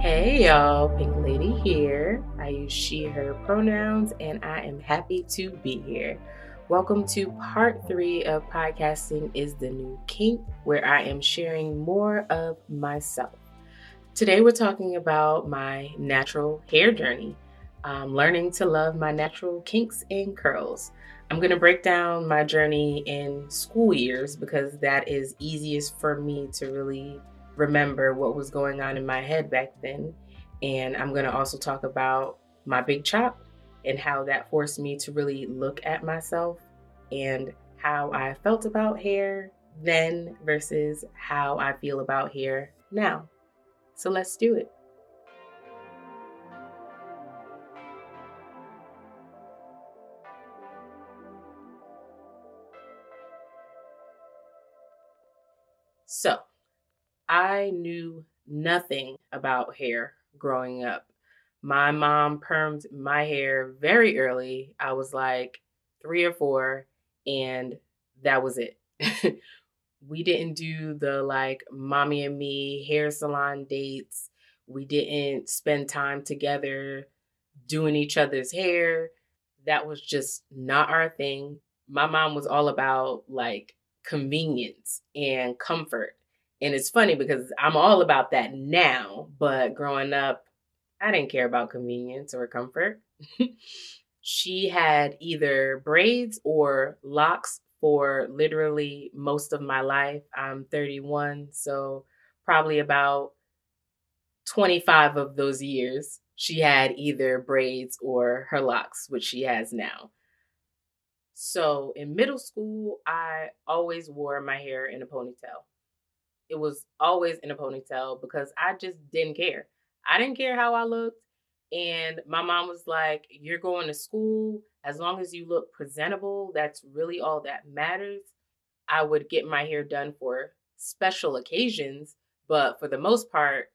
Hey y'all, Pink Lady here. I use she, her pronouns, and I am happy to be here. Welcome to part 3 of Podcasting Is the New Kink, where I am sharing more of myself. Today we're talking about my natural hair journey. Learning to love my natural kinks and curls. I'm going to break down my journey in school years because that is easiest for me to really remember what was going on in my head back then. And I'm going to also talk about my big chop and how that forced me to really look at myself and how I felt about hair then versus how I feel about hair now. So let's do it. So, I knew nothing about hair growing up. My mom permed my hair very early. I was like 3 or 4, and that was it. We didn't do the mommy and me hair salon dates. We didn't spend time together doing each other's hair. That was just not our thing. My mom was all about convenience and comfort. And it's funny because I'm all about that now, but growing up, I didn't care about convenience or comfort. She had either braids or locks for literally most of my life. I'm 31, so probably about 25 of those years, she had either braids or her locks, which she has now. So in middle school, I always wore my hair in a ponytail. It was always in a ponytail because I just didn't care. I didn't care how I looked. And my mom was like, you're going to school. As long as you look presentable, that's really all that matters. I would get my hair done for special occasions. But for the most part,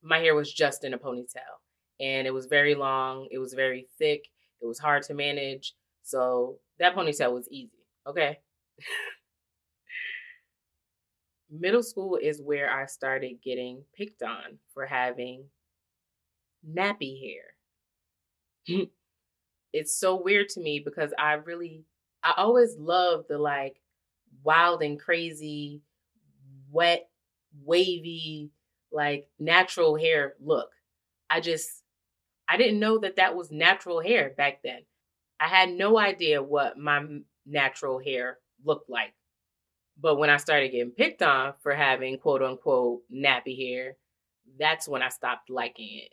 my hair was just in a ponytail. And it was very long. It was very thick. It was hard to manage. So that ponytail was easy, okay? Middle school is where I started getting picked on for having nappy hair. It's so weird to me because I always loved the wild and crazy, wet, wavy, natural hair look. I didn't know that was natural hair back then. I had no idea what my natural hair looked like. But when I started getting picked on for having quote unquote nappy hair, that's when I stopped liking it.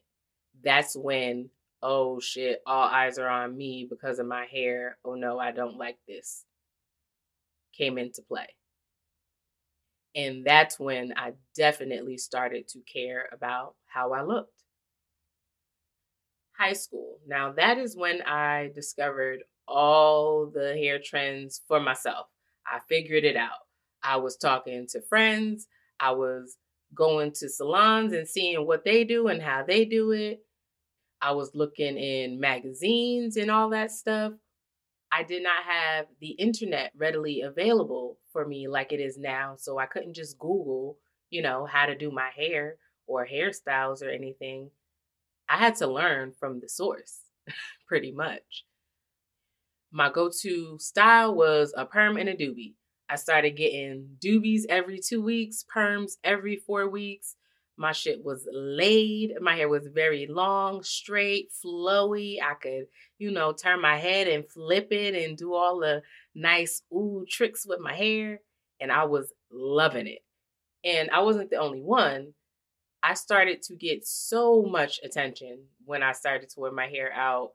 That's when, oh shit, all eyes are on me because of my hair. Oh no, I don't like this. Came into play. And that's when I definitely started to care about how I looked. High school. Now that is when I discovered all the hair trends for myself. I figured it out. I was talking to friends. I was going to salons and seeing what they do and how they do it. I was looking in magazines and all that stuff. I did not have the internet readily available for me like it is now. So I couldn't just Google, how to do my hair or hairstyles or anything. I had to learn from the source, pretty much. My go-to style was a perm and a doobie. I started getting doobies every 2 weeks, perms every 4 weeks. My shit was laid. My hair was very long, straight, flowy. I could, turn my head and flip it and do all the nice tricks with my hair. And I was loving it. And I wasn't the only one. I started to get so much attention when I started to wear my hair out,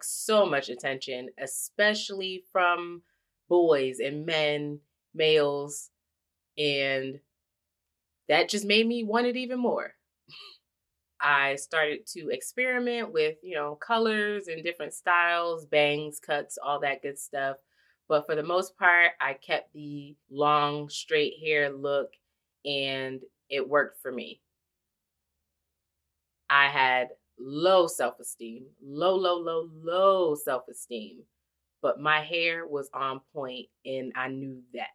so much attention, especially from boys and males. And that just made me want it even more. I started to experiment with, colors and different styles, bangs, cuts, all that good stuff. But for the most part, I kept the long, straight hair look and it worked for me. I had low self-esteem, low self-esteem, but my hair was on point and I knew that.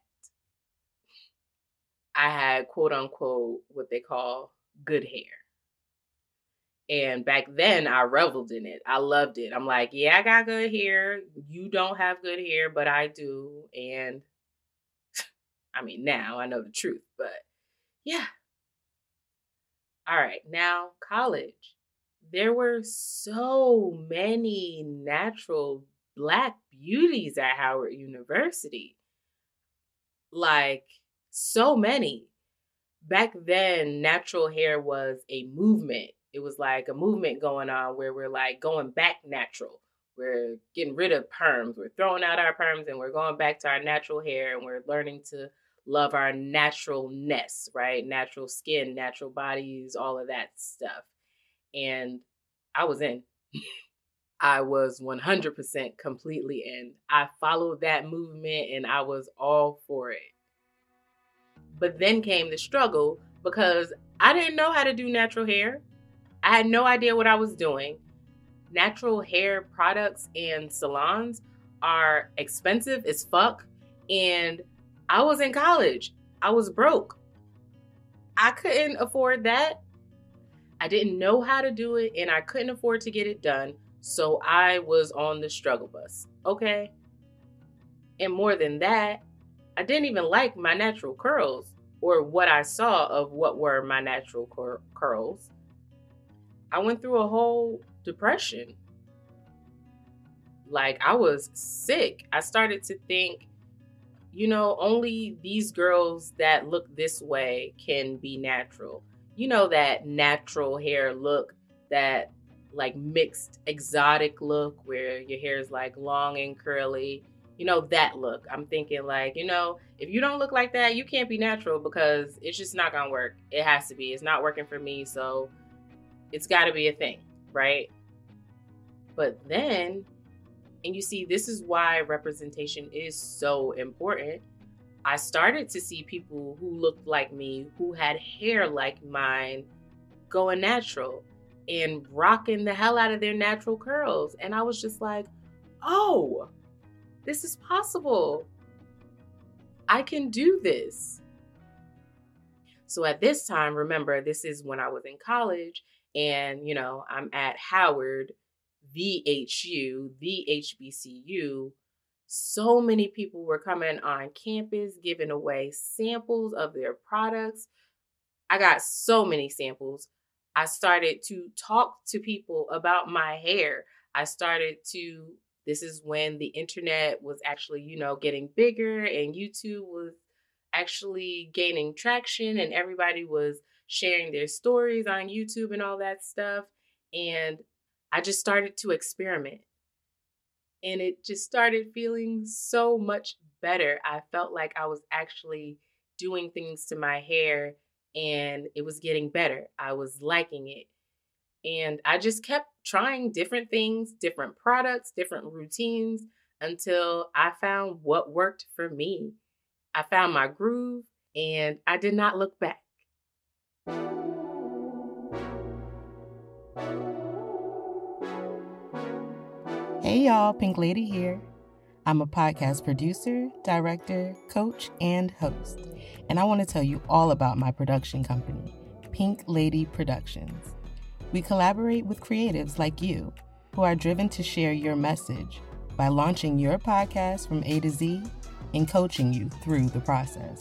I had, quote unquote, what they call good hair. And back then, I reveled in it. I loved it. I'm like, yeah, I got good hair. You don't have good hair, but I do. And I mean, now I know the truth, but yeah. All right, now college. There were so many natural Black beauties at Howard University. Like, so many. Back then, natural hair was a movement. It was like a movement going on where we're like going back natural. We're getting rid of perms. We're throwing out our perms and we're going back to our natural hair, and we're learning to love our naturalness, right? Natural skin, natural bodies, all of that stuff. And I was in. I was 100% completely in. I followed that movement and I was all for it. But then came the struggle because I didn't know how to do natural hair. I had no idea what I was doing. Natural hair products and salons are expensive as fuck. And I was in college. I was broke. I couldn't afford that. I didn't know how to do it and I couldn't afford to get it done. So I was on the struggle bus. Okay. And more than that, I didn't even like my natural curls or what I saw of what were my natural curls. I went through a whole depression. Like, I was sick. I started to think, you know, only these girls that look this way can be natural. You know, that natural hair look, that like mixed exotic look where your hair is like long and curly. You know, that look. I'm thinking like, you know, if you don't look like that, you can't be natural because it's just not gonna work. It has to be. It's not working for me, so it's got to be a thing, right? But then, and you see, this is why representation is so important. I started to see people who looked like me, who had hair like mine, going natural and rocking the hell out of their natural curls. And I was just like, oh, this is possible. I can do this. So at this time, remember, this is when I was in college. And, you know, I'm at Howard, the HU, the HBCU. So many people were coming on campus, giving away samples of their products. I got so many samples. I started to talk to people about my hair. I started to, this is when the internet was actually, you know, getting bigger and YouTube was actually gaining traction and everybody was sharing their stories on YouTube and all that stuff. And I just started to experiment. And it just started feeling so much better. I felt like I was actually doing things to my hair and it was getting better. I was liking it. And I just kept trying different things, different products, different routines until I found what worked for me. I found my groove and I did not look back. Hey y'all, Pink Lady here. I'm a podcast producer, director, coach, and host. And I want to tell you all about my production company, Pink Lady Productions. We collaborate with creatives like you who are driven to share your message by launching your podcast from A to Z and coaching you through the process.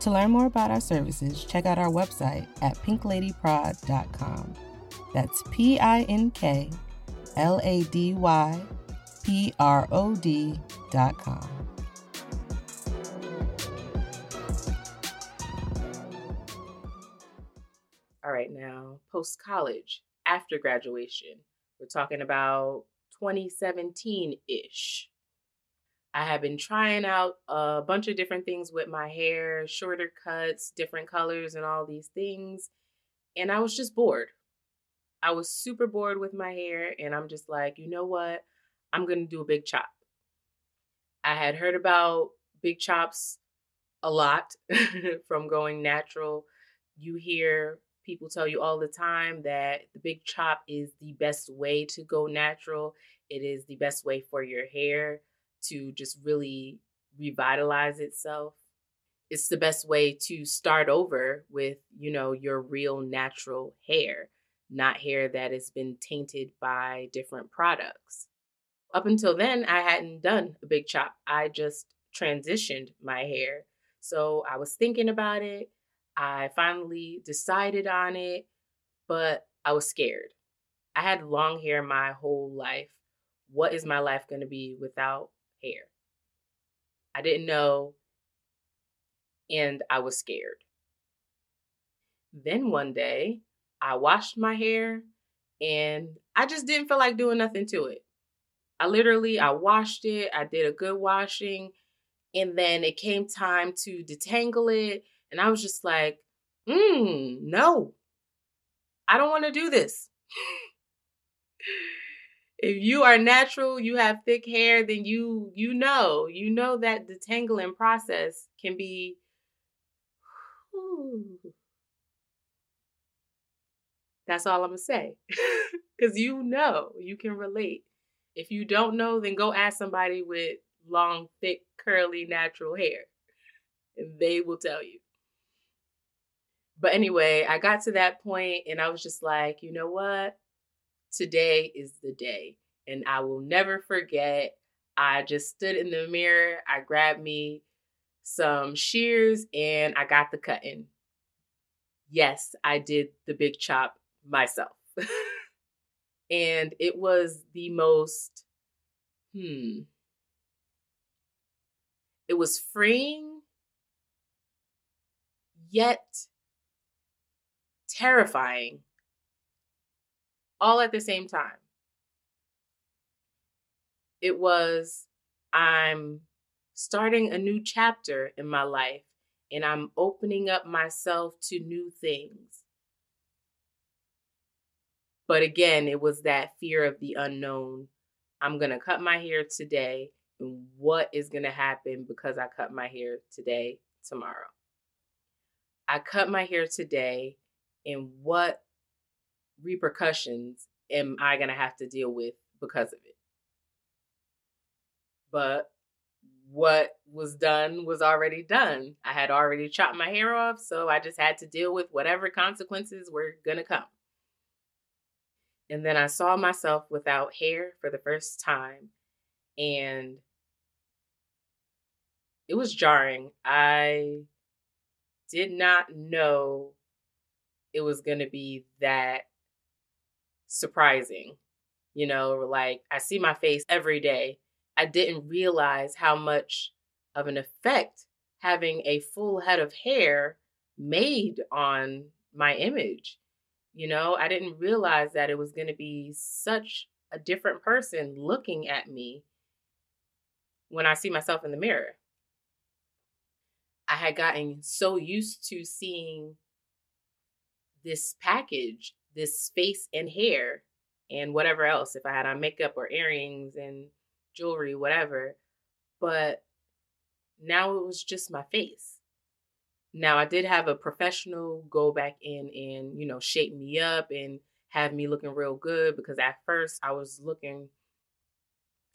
To learn more about our services, check out our website at pinkladyprod.com. That's P-I-N-K LADYPROD.com. All right, now, post-college, after graduation, we're talking about 2017-ish. I have been trying out a bunch of different things with my hair, shorter cuts, different colors, and all these things, and I was just bored. I was super bored with my hair and I'm just like, you know what? I'm going to do a big chop. I had heard about big chops a lot from going natural. You hear people tell you all the time that the big chop is the best way to go natural. It is the best way for your hair. to just really revitalize itself. It's the best way to start over with, you know, your real natural hair, not hair that has been tainted by different products. Up until then, I hadn't done a big chop. I just transitioned my hair. So I was thinking about it. I finally decided on it, but I was scared. I had long hair my whole life. What is my life going to be without hair? I didn't know, and I was scared. Then one day, I washed my hair, and I just didn't feel like doing nothing to it. I washed it. I did a good washing, and then it came time to detangle it, and I was just like, no, I don't want to do this. If you are natural, you have thick hair, then you know that detangling process can be That's all I'm going to say. Because you know, you can relate. If you don't know, then go ask somebody with long, thick, curly, natural hair. And they will tell you. But anyway, I got to that point and I was just like, you know what? Today is the day. And I will never forget. I just stood in the mirror. I grabbed me some shears and I got the cutting. Yes, I did the big chop myself. And it was the most, it was freeing, yet terrifying, all at the same time. It was, I'm starting a new chapter in my life, and I'm opening up myself to new things. But again, it was that fear of the unknown. I'm going to cut my hair today. And what is going to happen because I cut my hair today, tomorrow? I cut my hair today. And what repercussions am I going to have to deal with because of it? But what was done was already done. I had already chopped my hair off. So I just had to deal with whatever consequences were going to come. And then I saw myself without hair for the first time, and it was jarring. I did not know it was going to be that surprising. You know, like I see my face every day. I didn't realize how much of an effect having a full head of hair made on my image. You know, I didn't realize that it was going to be such a different person looking at me when I see myself in the mirror. I had gotten so used to seeing this package, this face and hair and whatever else, if I had on makeup or earrings and jewelry, whatever. But now it was just my face. Now, I did have a professional go back in and, you know, shape me up and have me looking real good, because at first I was looking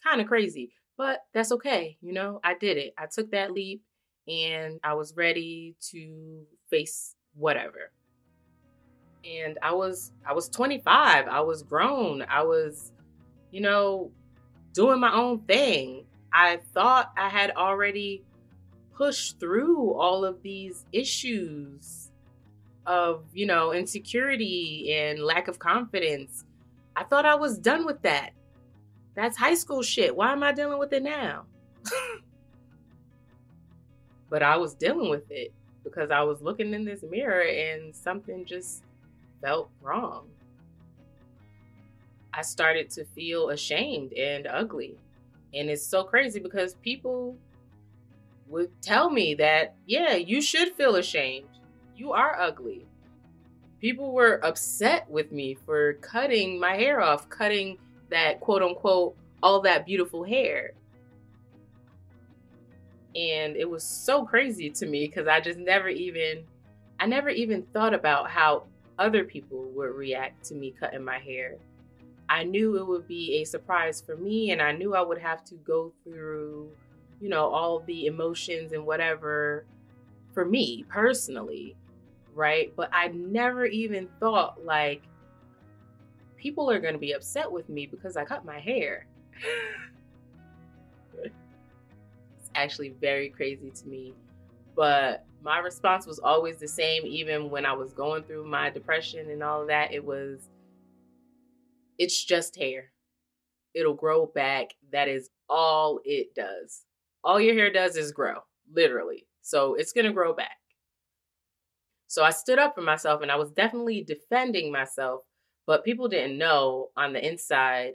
kind of crazy, but that's okay. You know, I did it. I took that leap and I was ready to face whatever. And I was 25. I was grown. I was, you know, doing my own thing. I thought I had already push through all of these issues of, you know, insecurity and lack of confidence. I thought I was done with that. That's high school shit. Why am I dealing with it now? But I was dealing with it because I was looking in this mirror and something just felt wrong. I started to feel ashamed and ugly. And it's so crazy because people would tell me that, yeah, you should feel ashamed. You are ugly. People were upset with me for cutting my hair off, cutting that quote unquote, all that beautiful hair. And it was so crazy to me because I just never even thought about how other people would react to me cutting my hair. I knew it would be a surprise for me, and I knew I would have to go through, you know, all the emotions and whatever for me personally, right? But I never even thought, like, people are going to be upset with me because I cut my hair. It's actually very crazy to me. But my response was always the same, even when I was going through my depression and all of that. It was, it's just hair. It'll grow back. That is all it does. All your hair does is grow, literally. So it's going to grow back. So I stood up for myself, and I was definitely defending myself, but people didn't know on the inside,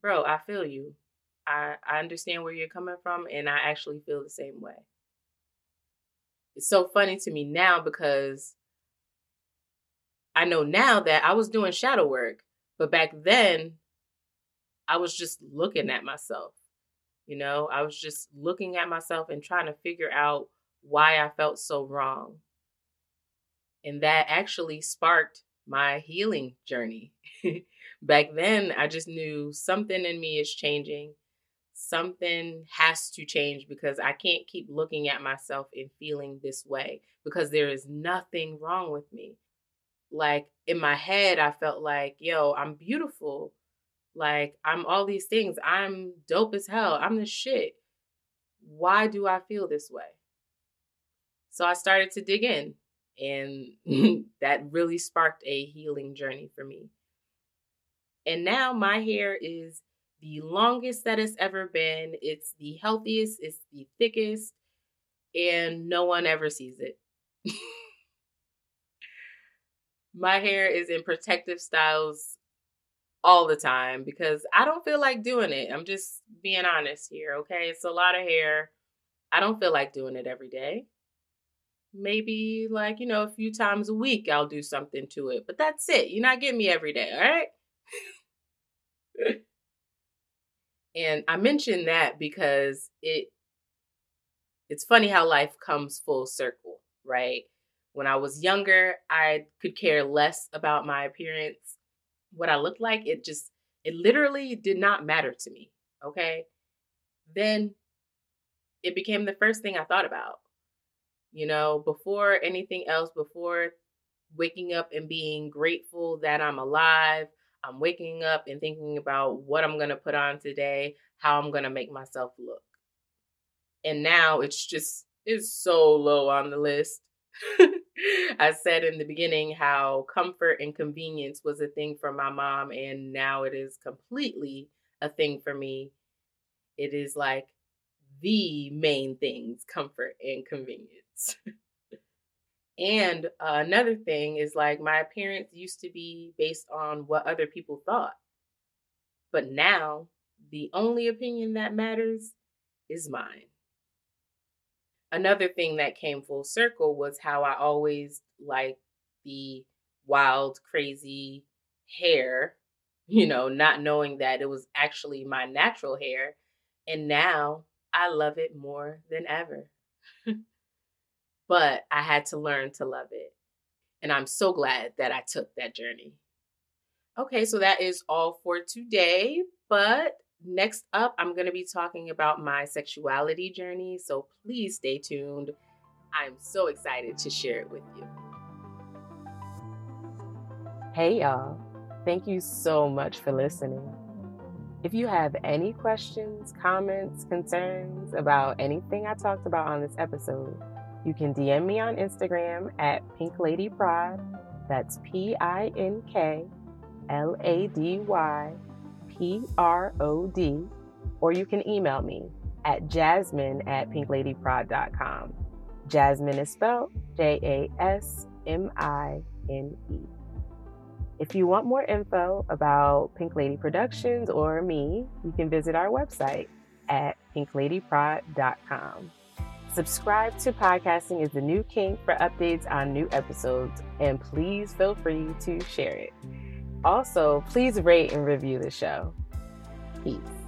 bro, I feel you. I understand where you're coming from, and I actually feel the same way. It's so funny to me now because I know now that I was doing shadow work, but back then I was just looking at myself. You know, I was just looking at myself and trying to figure out why I felt so wrong. And that actually sparked my healing journey. Back then, I just knew something in me is changing. Something has to change because I can't keep looking at myself and feeling this way because there is nothing wrong with me. Like, in my head, I felt like, yo, I'm beautiful. Like, I'm all these things. I'm dope as hell. I'm the shit. Why do I feel this way? So I started to dig in, and that really sparked a healing journey for me. And now my hair is the longest that it's ever been. It's the healthiest. It's the thickest. And no one ever sees it. My hair is in protective styles all the time because I don't feel like doing it. I'm just being honest here, okay? It's a lot of hair. I don't feel like doing it every day. Maybe, like, you know, a few times a week I'll do something to it, but that's it. You're not getting me every day, all right? And I mention that because it's funny how life comes full circle, right? When I was younger, I could care less about my appearance. What I looked like, it literally did not matter to me, okay? Then it became the first thing I thought about. You know, before anything else, before waking up and being grateful that I'm alive, I'm waking up and thinking about what I'm going to put on today, how I'm going to make myself look. And now it's so low on the list. I said in the beginning how comfort and convenience was a thing for my mom, and now it is completely a thing for me. It is like the main things, comfort and convenience. And another thing is, like, my appearance used to be based on what other people thought. But now the only opinion that matters is mine. Another thing that came full circle was how I always liked the wild, crazy hair, you know, not knowing that it was actually my natural hair. And now I love it more than ever. But I had to learn to love it. And I'm so glad that I took that journey. Okay, so that is all for today. But next up, I'm going to be talking about my sexuality journey. So please stay tuned. I'm so excited to share it with you. Hey, y'all. Thank you so much for listening. If you have any questions, comments, concerns about anything I talked about on this episode, you can DM me on Instagram at pinkladyprod. That's PINKLADYPROD. Or you can email me at jasmine@pinkladyprod.com. Jasmine is spelled JASMINE. If you want more info about Pink Lady Productions or me, you can visit our website at pinkladyprod.com. Subscribe to Podcasting Is the New Kink for updates on new episodes, and please feel free to share it. Also, please rate and review the show. Peace.